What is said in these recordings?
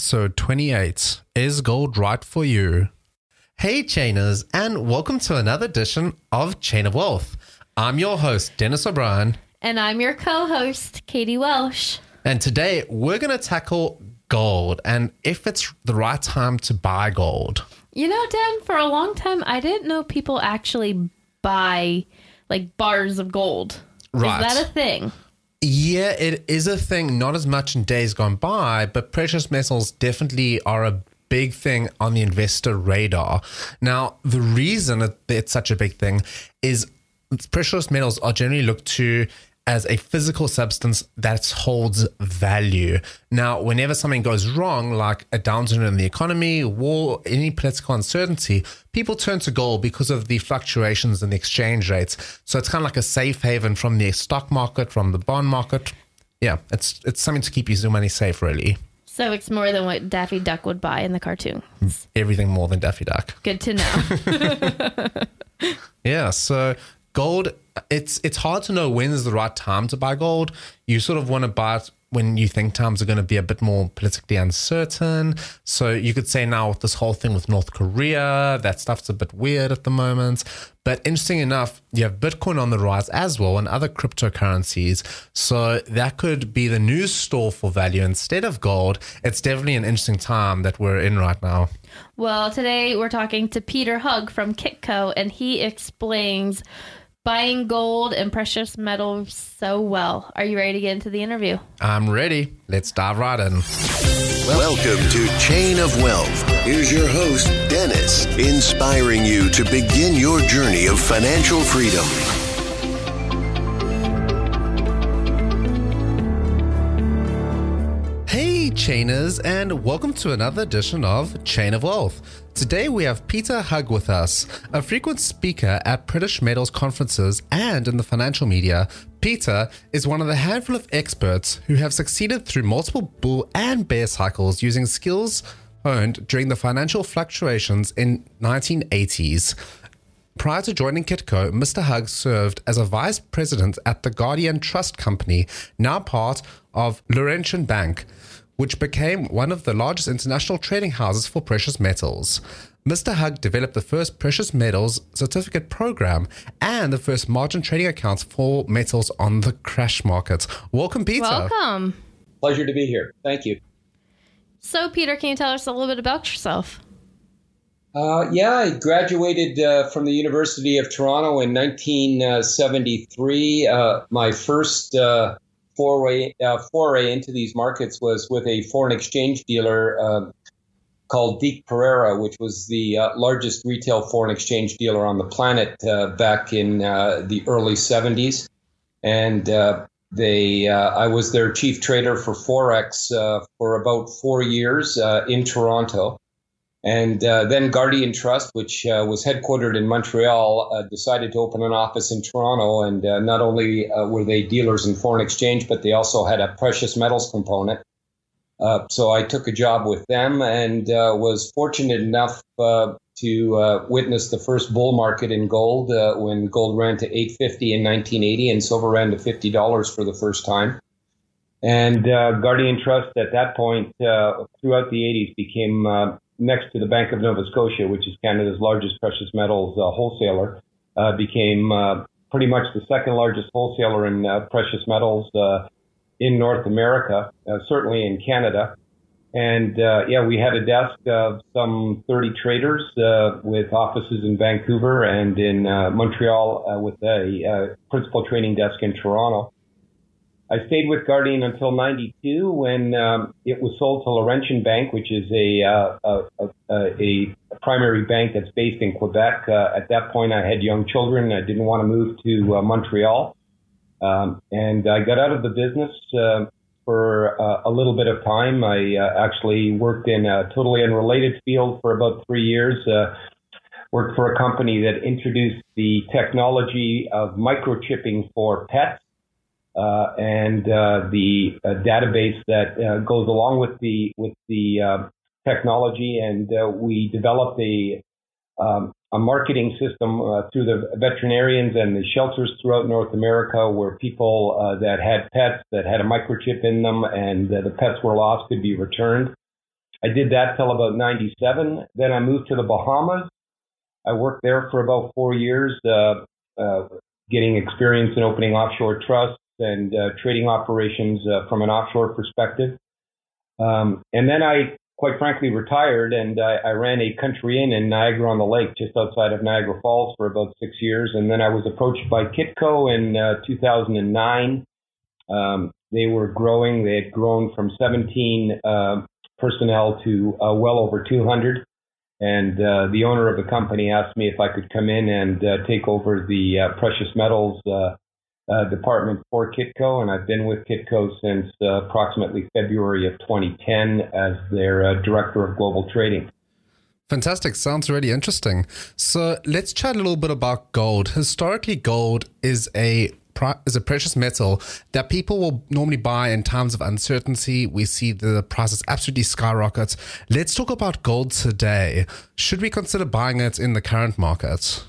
episode 28, Is Gold Right For You? Hey Chainers, and welcome to another edition of Chain of Wealth. I'm your host, Dennis O'Brien. And I'm your co-host, Katie Welsh. And today we're going to tackle gold and if it's the right time to buy gold. You know, Dan, for a long time, I didn't know people actually buy like bars of gold. Right. Is that a thing? Yeah, it is a thing. Not as much in days gone by, but precious metals definitely are a big thing on the investor radar. Now, the reason it's such a big thing is precious metals are generally looked to as a physical substance that holds value. Now, whenever something goes wrong, like a downturn in the economy, war, any political uncertainty, people turn to gold because of the fluctuations in the exchange rates. So it's kind of like a safe haven from the stock market, from the bond market. Yeah, it's something to keep your money safe, really. So it's more than what Daffy Duck would buy in the cartoon. Everything more than Daffy Duck. Good to know. Yeah, so gold, it's hard to know when is the right time to buy gold. You sort of want to buy it when you think times are going to be a bit more politically uncertain. So you could say now with this whole thing with North Korea, that stuff's a bit weird at the moment. But interesting enough, you have Bitcoin on the rise as well and other cryptocurrencies. So that could be the new store for value instead of gold. It's definitely an interesting time that we're in right now. Well, today we're talking to Peter Hug from Kitco, and he explains buying gold and precious metals so well. Are you ready to get into the interview? I'm ready. Let's dive right in. Welcome to Chain of Wealth. Here's your host, Dennis, inspiring you to begin your journey of financial freedom. Hey, Chainers, and welcome to another edition of Chain of Wealth. Today we have Peter Hug with us, a frequent speaker at British Metals conferences and in the financial media. Peter is one of the handful of experts who have succeeded through multiple bull and bear cycles using skills honed during the financial fluctuations in 1980s. Prior to joining Kitco, Mr. Hug served as a vice president at the Guardian Trust Company, now part of Laurentian Bank, which became one of the largest international trading houses for precious metals. Mr. Hug developed the first precious metals certificate program and the first margin trading accounts for metals on the crash market. Welcome, Peter. Welcome. Pleasure to be here. Thank you. So, Peter, can you tell us a little bit about yourself? Yeah, I graduated from the University of Toronto in 1973. My first foray into these markets was with a foreign exchange dealer called Deke Pereira, which was the largest retail foreign exchange dealer on the planet back in the early 70s. And I was their chief trader for Forex for about 4 years in Toronto. And then Guardian Trust, which was headquartered in Montreal, decided to open an office in Toronto. And not only were they dealers in foreign exchange, but they also had a precious metals component. So I took a job with them and was fortunate enough to witness the first bull market in gold when gold ran to $8.50 in 1980 and silver ran to $50 for the first time. And Guardian Trust at that point throughout the 80s became next to the Bank of Nova Scotia, which is Canada's largest precious metals wholesaler, became pretty much the second largest wholesaler in precious metals in North America, certainly in Canada. And we had a desk of some 30 traders with offices in Vancouver and in Montreal with a principal trading desk in Toronto. I stayed with Guardian until 92 when it was sold to Laurentian Bank, which is a primary bank that's based in Quebec. At that point, I had young children. I didn't want to move to Montreal. And I got out of the business for a little bit of time. I actually worked in a totally unrelated field for about 3 years, worked for a company that introduced the technology of microchipping for pets. And the database that goes along with the technology, and we developed a marketing system through the veterinarians and the shelters throughout North America, where people that had pets that had a microchip in them and the pets were lost could be returned. I did that till about 97. Then I moved to the Bahamas. I worked there for about 4 years, getting experience in opening offshore trusts and trading operations from an offshore perspective. And then I, quite frankly, retired, and I ran a country inn in Niagara-on-the-Lake, just outside of Niagara Falls, for about 6 years. And then I was approached by Kitco in 2009. They were growing. They had grown from 17 personnel to well over 200. And the owner of the company asked me if I could come in and take over the precious metals department for Kitco. And I've been with Kitco since approximately February of 2010 as their director of global trading. Fantastic. Sounds really interesting. So let's chat a little bit about gold. Historically, gold is a precious metal that people will normally buy in times of uncertainty. We see the prices absolutely skyrocket. Let's talk about gold today. Should we consider buying it in the current market?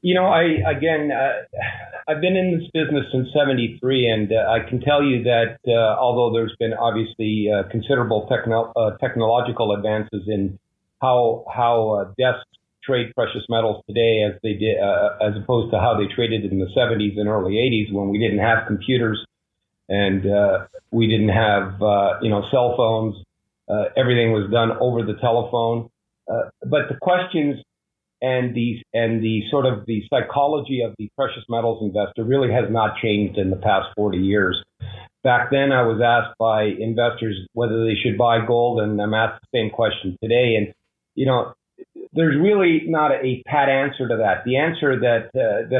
You know, I've been in this business since 73, and I can tell you that although there's been obviously considerable technological advances in how desks trade precious metals today as they did, as opposed to how they traded in the 70s and early 80s when we didn't have computers and we didn't have, cell phones. Everything was done over the telephone. But the questions and the sort of the psychology of the precious metals investor really has not changed in the past 40 years. Back then, I was asked by investors whether they should buy gold, and I'm asked the same question today. And, you know, there's really not a pat answer to that. The answer that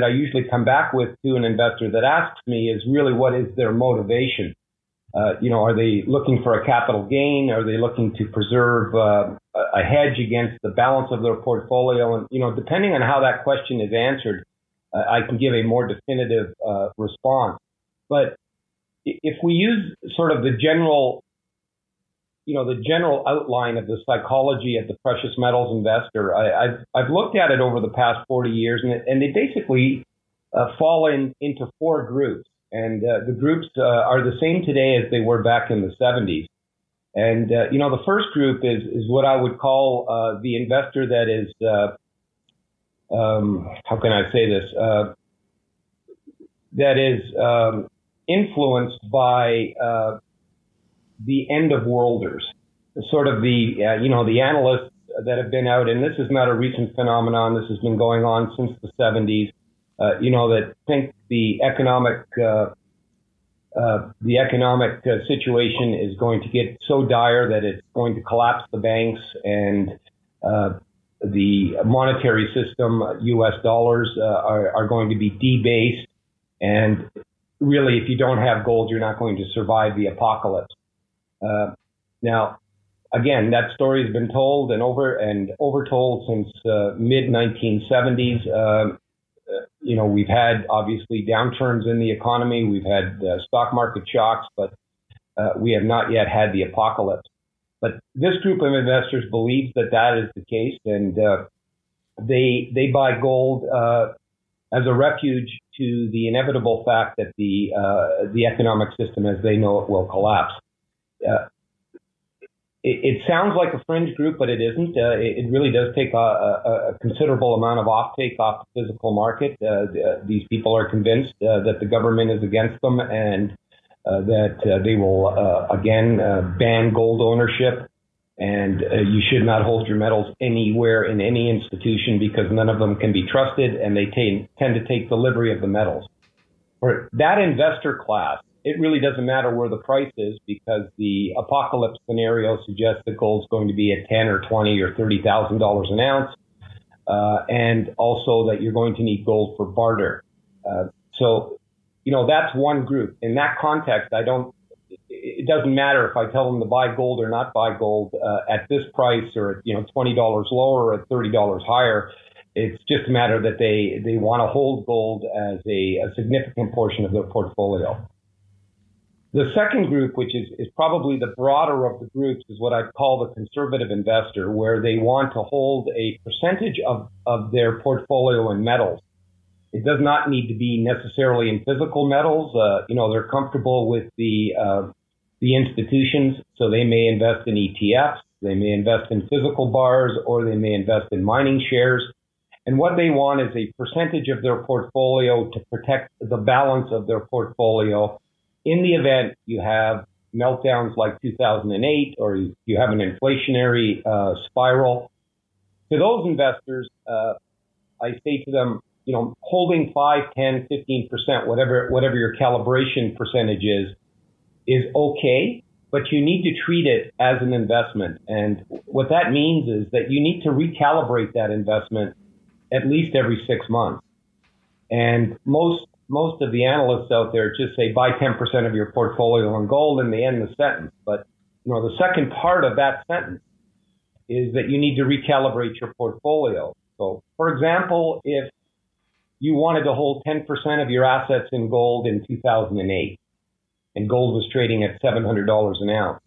I usually come back with to an investor that asks me is really what is their motivation? Are they looking for a capital gain? Are they looking to preserve a hedge against the balance of their portfolio? And, you know, depending on how that question is answered, I can give a more definitive response. But if we use sort of the general outline of the psychology of the precious metals investor, I've looked at it over the past 40 years, and they basically fall into four groups. And the groups are the same today as they were back in the 70s. And, the first group is what I would call the investor that is, how can I say this, that is influenced by the end of worlders, sort of the analysts that have been out, and this is not a recent phenomenon. This has been going on since the 70s. That think the economic situation is going to get so dire that it's going to collapse the banks and the monetary system. U.S. dollars are going to be debased, and really, if you don't have gold, you're not going to survive the apocalypse. Now, again, that story has been told and overtold since mid-1970s. We've had obviously downturns in the economy. We've had stock market shocks, but we have not yet had the apocalypse. But this group of investors believes that is the case, and they buy gold as a refuge to the inevitable fact that the economic system as they know it will collapse. It sounds like a fringe group, but it isn't. It really does take a considerable amount of offtake off the physical market. These people are convinced that the government is against them and that they will, again, ban gold ownership. And you should not hold your metals anywhere in any institution because none of them can be trusted, and they tend to take delivery of the metals. For that investor class, it really doesn't matter where the price is because the apocalypse scenario suggests that gold's going to be at $10 or $20 or $30,000 an ounce, and also that you're going to need gold for barter. So, that's one group. In that context, it doesn't matter if I tell them to buy gold or not buy gold at this price or, $20 lower or $30 higher. It's just a matter that they want to hold gold as a significant portion of their portfolio. The second group, which is probably the broader of the groups, is what I'd call the conservative investor, where they want to hold a percentage of their portfolio in metals. It does not need to be necessarily in physical metals. They're comfortable with the institutions, so they may invest in ETFs. They may invest in physical bars, or they may invest in mining shares. And what they want is a percentage of their portfolio to protect the balance of their portfolio in the event you have meltdowns like 2008, or you have an inflationary spiral. To those investors, I say to them, you know, holding 5, 10, 15%, whatever your calibration percentage is okay, but you need to treat it as an investment. And what that means is that you need to recalibrate that investment at least every 6 months. And most of the analysts out there just say buy 10% of your portfolio in gold, and they end the sentence. But you know, the second part of that sentence is that you need to recalibrate your portfolio. So, for example, if you wanted to hold 10% of your assets in gold in 2008, and gold was trading at $700 an ounce.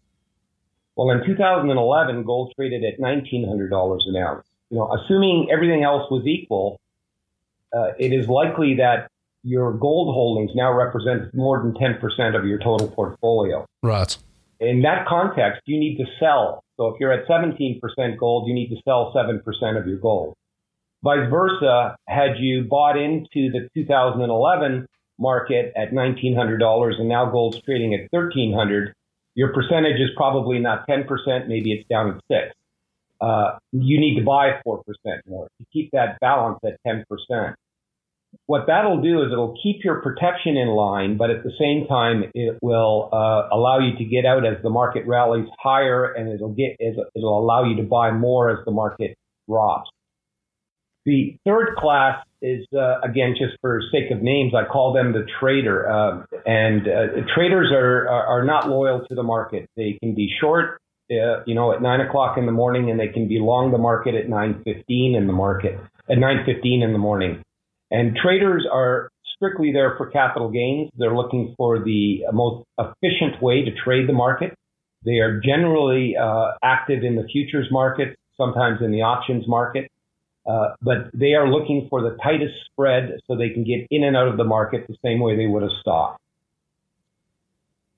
Well, in 2011, gold traded at $1,900 an ounce. You know, assuming everything else was equal, it is likely that your gold holdings now represent more than 10% of your total portfolio. Right. In that context, you need to sell. So if you're at 17% gold, you need to sell 7% of your gold. Vice versa, had you bought into the 2011 market at $1,900 and now gold's trading at $1,300, your percentage is probably not 10%, maybe it's down at 6%. You need to buy 4% more to keep that balance at 10%. What that'll do is it'll keep your protection in line, but at the same time, it will allow you to get out as the market rallies higher, and it'll allow you to buy more as the market drops. The third class is, again, just for sake of names, I call them the trader. Traders are not loyal to the market. They can be short, you know, at 9 o'clock in the morning, and they can be long the market at 9:15 in the market at 9:15 in the morning. And traders are strictly there for capital gains. They're looking for the most efficient way to trade the market. They are generally active in the futures market, sometimes in the options market, but they are looking for the tightest spread so they can get in and out of the market the same way they would a stock.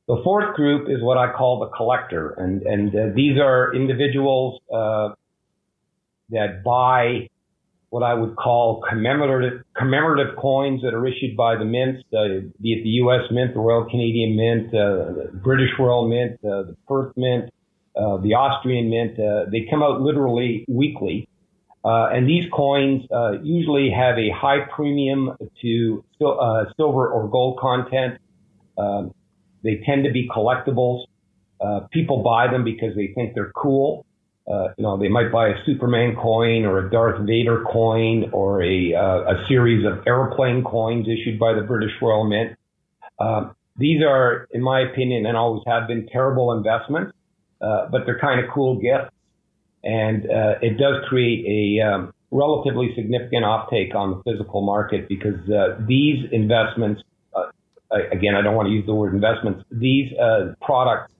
The fourth group is what I call the collector, and these are individuals that buy what I would call commemorative coins that are issued by the mints, be it the U.S. Mint, the Royal Canadian Mint, the British Royal Mint, the Perth Mint, the Austrian Mint. They come out literally weekly, and these coins usually have a high premium to silver or gold content. They tend to be collectibles. People buy them because they think they're cool. You know, they might buy a Superman coin or a Darth Vader coin or a series of airplane coins issued by the British Royal Mint. These are, in my opinion, and always have been, terrible investments, but they're kind of cool gifts. And it does create a relatively significant offtake on the physical market because these investments, again, I don't want to use the word investments. These products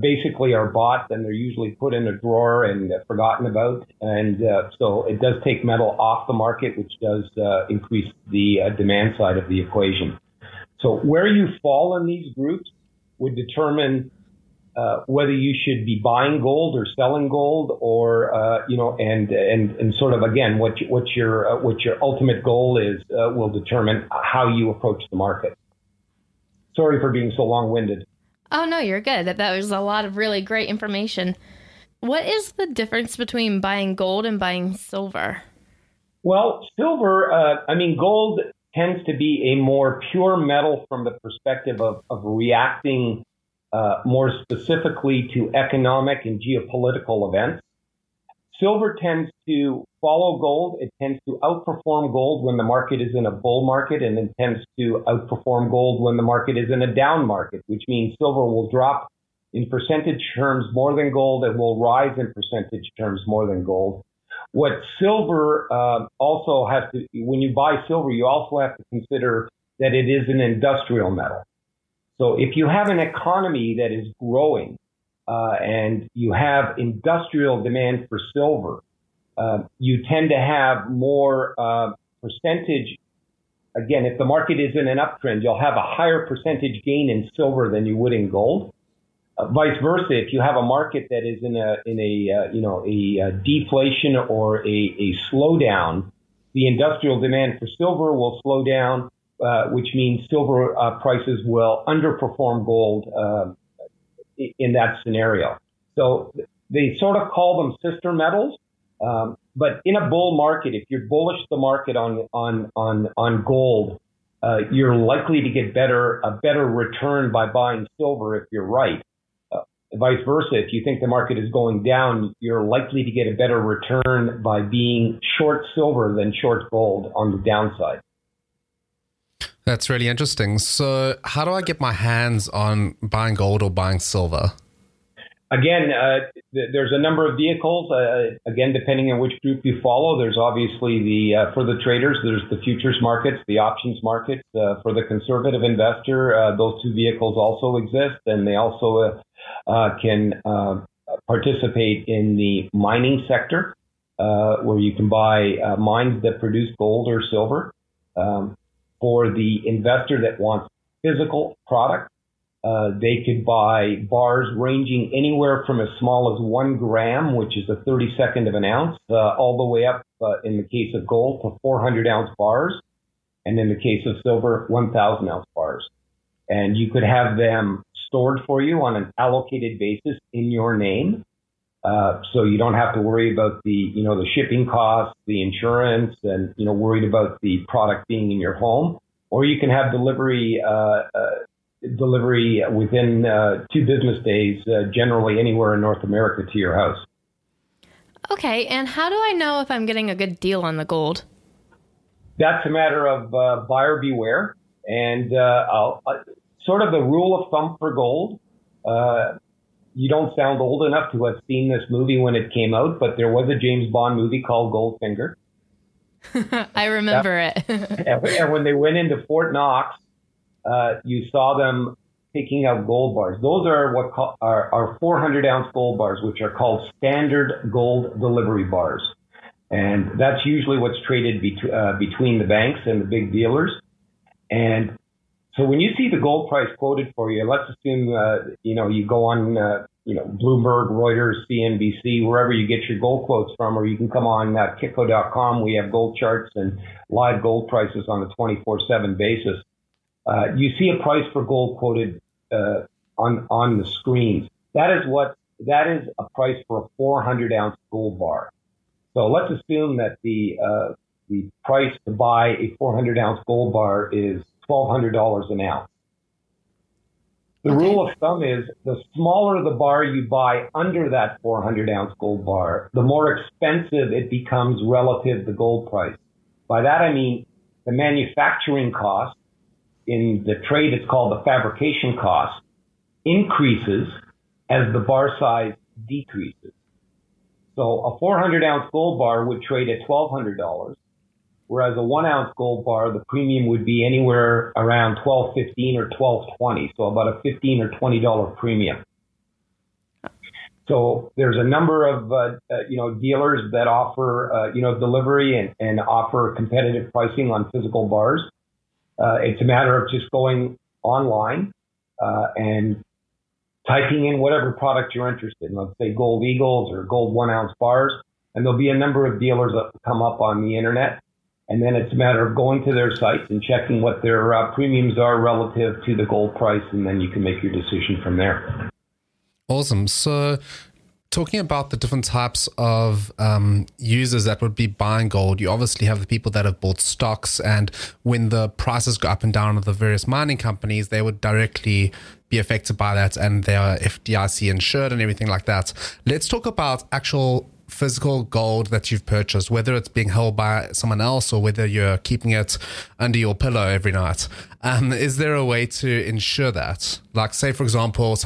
basically are bought, and they're usually put in a drawer and forgotten about. And so it does take metal off the market, which does increase the demand side of the equation. So where you fall in these groups would determine whether you should be buying gold or selling gold, or you know, and sort of again what your ultimate goal is will determine how you approach the market. Sorry for being so long-winded. Oh, no, you're good. That was a lot of really great information. What is the difference between buying gold and buying silver? Well, silver, gold tends to be a more pure metal from the perspective of reacting more specifically to economic and geopolitical events. Silver tends to follow gold. It tends to outperform gold when the market is in a bull market, and it tends to outperform gold when the market is in a down market, which means silver will drop in percentage terms more than gold. It will rise in percentage terms more than gold. What silver also has to, when you buy silver, you also have to consider that it is an industrial metal. So if you have an economy that is growing, and you have industrial demand for silver, you tend to have more percentage. Again, if the market is in an uptrend, you'll have a higher percentage gain in silver than you would in gold. Vice versa, if you have a market that is in a deflation or a slowdown, the industrial demand for silver will slow down, which means silver prices will underperform gold in that scenario. So they sort of call them sister metals. But in a bull market, if you're bullish the market on gold, you're likely to get a better return by buying silver if you're right. Vice versa, if you think the market is going down, you're likely to get a better return by being short silver than short gold on the downside. That's really interesting. So how do I get my hands on buying gold or buying silver? Again, there's a number of vehicles. Again, depending on which group you follow, there's obviously for the traders, there's the futures markets, the options markets. For the conservative investor, those two vehicles also exist, and they also can participate in the mining sector, where you can buy mines that produce gold or silver. For the investor that wants physical product, they could buy bars ranging anywhere from as small as 1 gram, which is 1/32 of an ounce, all the way up, in the case of gold, to 400-ounce bars, and in the case of silver, 1,000-ounce bars. And you could have them stored for you on an allocated basis in your name, so you don't have to worry about the shipping costs, the insurance, and worried about the product being in your home. Or you can have delivery within 2 business days, generally anywhere in North America, to your house. Okay, and how do I know if I'm getting a good deal on the gold? That's a matter of buyer beware, and sort of the rule of thumb for gold. You don't sound old enough to have seen this movie when it came out, but there was a James Bond movie called Goldfinger. I remember it. And when they went into Fort Knox, you saw them picking out gold bars. Those are what are 400-ounce gold bars, which are called standard gold delivery bars. And that's usually what's traded between the banks and the big dealers. And so when you see the gold price quoted for you, let's assume, you go on, Bloomberg, Reuters, CNBC, wherever you get your gold quotes from, or you can come on Kitco.com. We have gold charts and live gold prices on a 24/7 basis. You see a price for gold quoted on the screens. That is a price for a 400-ounce gold bar. So let's assume that the price to buy a 400-ounce gold bar is $1,200 an ounce. The rule of thumb is the smaller the bar you buy under that 400-ounce gold bar, the more expensive it becomes relative to the gold price. By that I mean the manufacturing cost, in the trade it's called the fabrication cost, increases as the bar size decreases. So a 400-ounce gold bar would trade at $1,200. Whereas a 1-ounce gold bar, the premium would be anywhere around $1,215 or $1,220, so about a $15 or $20 premium. So there's a number of dealers that offer delivery and offer competitive pricing on physical bars. It's a matter of just going online and typing in whatever product you're interested in. Let's say Gold Eagles or Gold 1-ounce bars, and there'll be a number of dealers that come up on the internet. And then it's a matter of going to their sites and checking what their premiums are relative to the gold price, and then you can make your decision from there. Awesome. So talking about the different types of users that would be buying gold, you obviously have the people that have bought stocks, and when the prices go up and down of the various mining companies, they would directly be affected by that, and they are FDIC insured and everything like that. Let's talk about actual physical gold that you've purchased, whether it's being held by someone else or whether you're keeping it under your pillow every night. Is there a way to ensure that? Like, say, for example,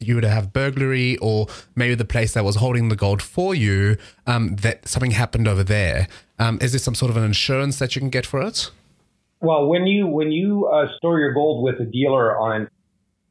you would have burglary, or maybe the place that was holding the gold for you, that something happened over there. Is there some sort of an insurance that you can get for it? Well, when you store your gold with a dealer on an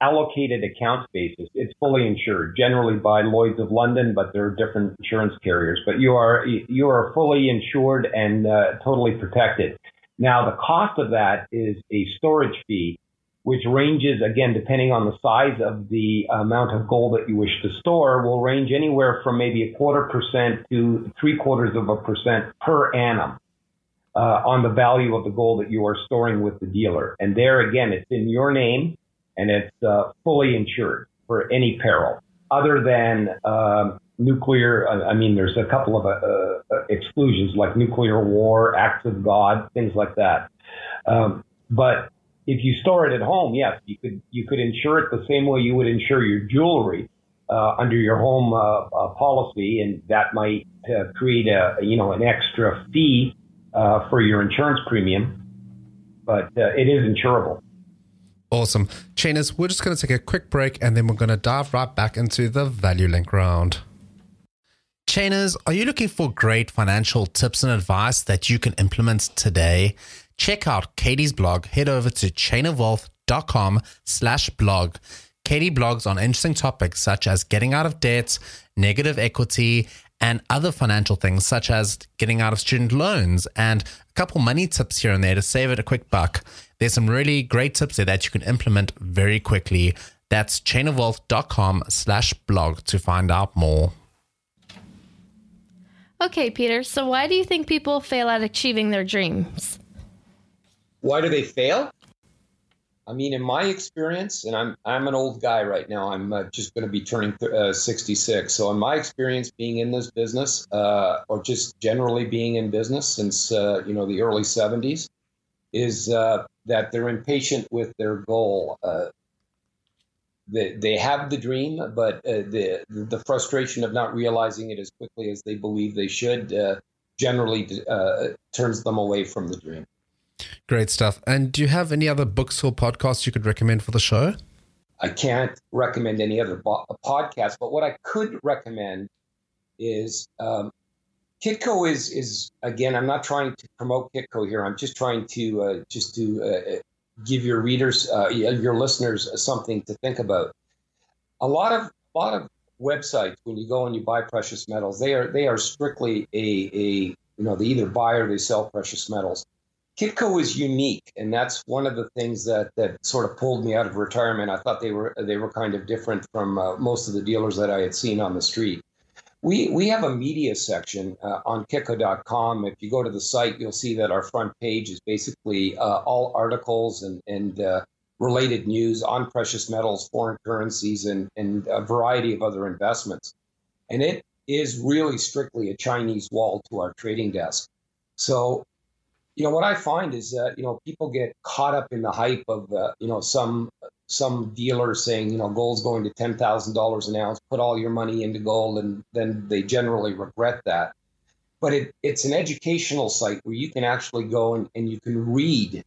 allocated account basis, it's fully insured, generally by Lloyd's of London, but there are different insurance carriers. But you are fully insured and totally protected. Now, the cost of that is a storage fee which ranges, again, depending on the size of the amount of gold that you wish to store, will range anywhere from maybe 0.25% to 0.75% per annum on the value of the gold that you are storing with the dealer. And there, again, it's in your name, and it's fully insured for any peril other than nuclear. I mean, there's a couple of exclusions like nuclear war, acts of God, things like that. But if you store it at home, yes, you could insure it the same way you would insure your jewelry under your home policy, and that might create an extra fee for your insurance premium, but it is insurable. Awesome. Chainers, we're just going to take a quick break and then we're going to dive right back into the Value Link round. Chainers, are you looking for great financial tips and advice that you can implement today? Check out Katie's blog. Head over to chainofwealth.com/blog. Katie blogs on interesting topics such as getting out of debt, negative equity, and other financial things such as getting out of student loans and a couple money tips here and there to save it a quick buck. There's some really great tips there that you can implement very quickly. That's chainofwealth.com/blog to find out more. Okay, Peter, so why do you think people fail at achieving their dreams? Why do they fail? I mean, in my experience, and I'm an old guy right now. I'm just going to be turning 66. So in my experience being in this business, or just generally being in business since, the early 70s, is that they're impatient with their goal. They have the dream, but the frustration of not realizing it as quickly as they believe they should generally turns them away from the dream. Great stuff. And do you have any other books or podcasts you could recommend for the show? I can't recommend any other podcast, but what I could recommend is Kitco is again, I'm not trying to promote Kitco here. I'm just trying to give your readers, your listeners, something to think about. A lot of websites, when you go and you buy precious metals, they are strictly a they either buy or they sell precious metals. Kitco is unique, and that's one of the things that sort of pulled me out of retirement. I thought they were kind of different from most of the dealers that I had seen on the street. We have a media section on Kitco.com. If you go to the site, you'll see that our front page is basically all articles and related news on precious metals, foreign currencies, and a variety of other investments. And it is really strictly a Chinese wall to our trading desk. So, what I find is that, people get caught up in the hype of, some dealer saying, gold's going to $10,000 an ounce, put all your money into gold, and then they generally regret that. But it's an educational site where you can actually go and you can read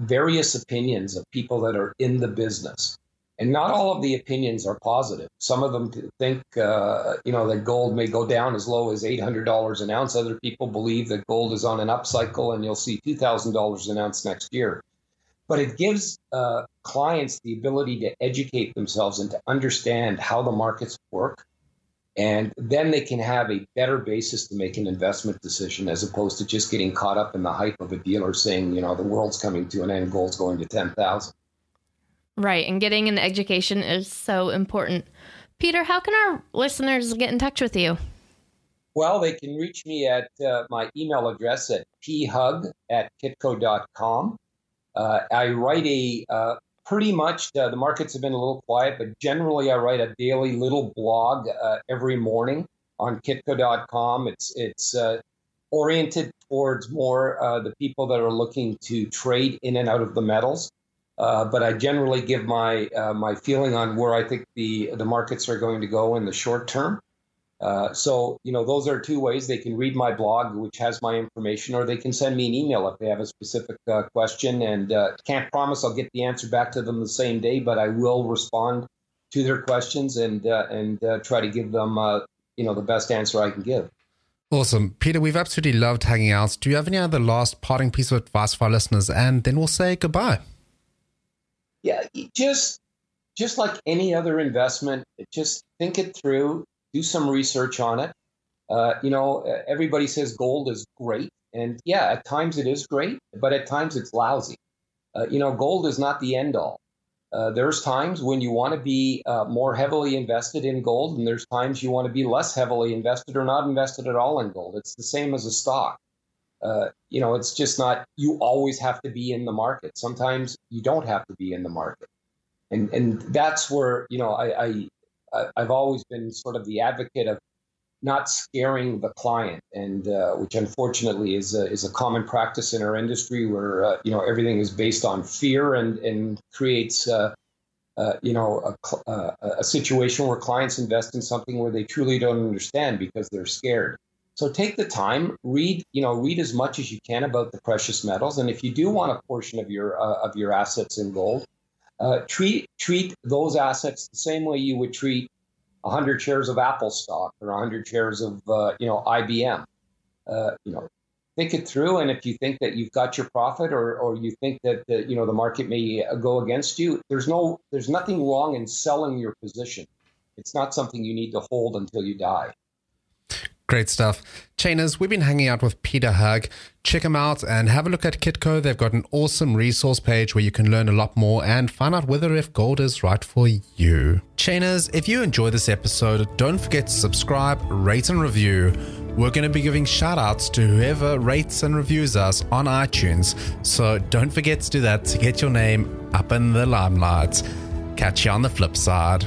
various opinions of people that are in the business. And not all of the opinions are positive. Some of them think, that gold may go down as low as $800 an ounce. Other people believe that gold is on an upcycle and you'll see $2,000 an ounce next year. But it gives clients the ability to educate themselves and to understand how the markets work. And then they can have a better basis to make an investment decision as opposed to just getting caught up in the hype of a dealer saying, the world's coming to an end, gold's going to 10,000. Right. And getting an education is so important. Peter, how can our listeners get in touch with you? Well, they can reach me at my email address at phug@kitco.com. I write the markets have been a little quiet, but generally I write a daily little blog every morning on kitco.com. It's oriented towards more the people that are looking to trade in and out of the metals. But I generally give my feeling on where I think the markets are going to go in the short term. So, those are two ways. They can read my blog, which has my information, or they can send me an email if they have a specific question. And can't promise I'll get the answer back to them the same day, but I will respond to their questions and try to give them, the best answer I can give. Awesome. Peter, we've absolutely loved hanging out. Do you have any other last parting piece of advice for our listeners? And then we'll say goodbye. Yeah, just like any other investment, just think it through, do some research on it. Everybody says gold is great. And yeah, at times it is great, but at times it's lousy. Gold is not the end all. There's times when you want to be more heavily invested in gold, and there's times you want to be less heavily invested or not invested at all in gold. It's the same as a stock. It's just not, you always have to be in the market. Sometimes you don't have to be in the market. And that's where, I've always been sort of the advocate of not scaring the client, and which unfortunately is a common practice in our industry, where everything is based on fear and creates a situation where clients invest in something where they truly don't understand because they're scared. So take the time, read as much as you can about the precious metals, and if you do want a portion of your assets in gold, treat those assets the same way you would treat 100 shares of Apple stock or 100 shares of, IBM. Think it through. And if you think that you've got your profit or you think that, the market may go against you, there's nothing wrong in selling your position. It's not something you need to hold until you die. Great stuff. Chainers, we've been hanging out with Peter Hug. Check him out and have a look at Kitco. They've got an awesome resource page where you can learn a lot more and find out whether if gold is right for you. Chainers, if you enjoy this episode, don't forget to subscribe, rate and review. We're going to be giving shout outs to whoever rates and reviews us on iTunes. So don't forget to do that to get your name up in the limelight. Catch you on the flip side.